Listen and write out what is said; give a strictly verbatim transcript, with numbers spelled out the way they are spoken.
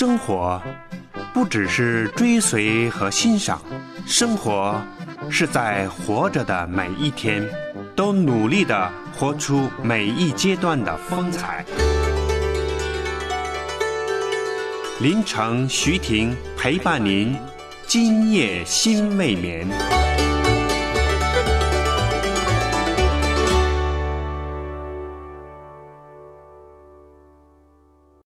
生活不只是追随和欣赏，生活是在活着的每一天，都努力地活出每一阶段的风采。林程、徐婷陪伴您，今夜心未眠。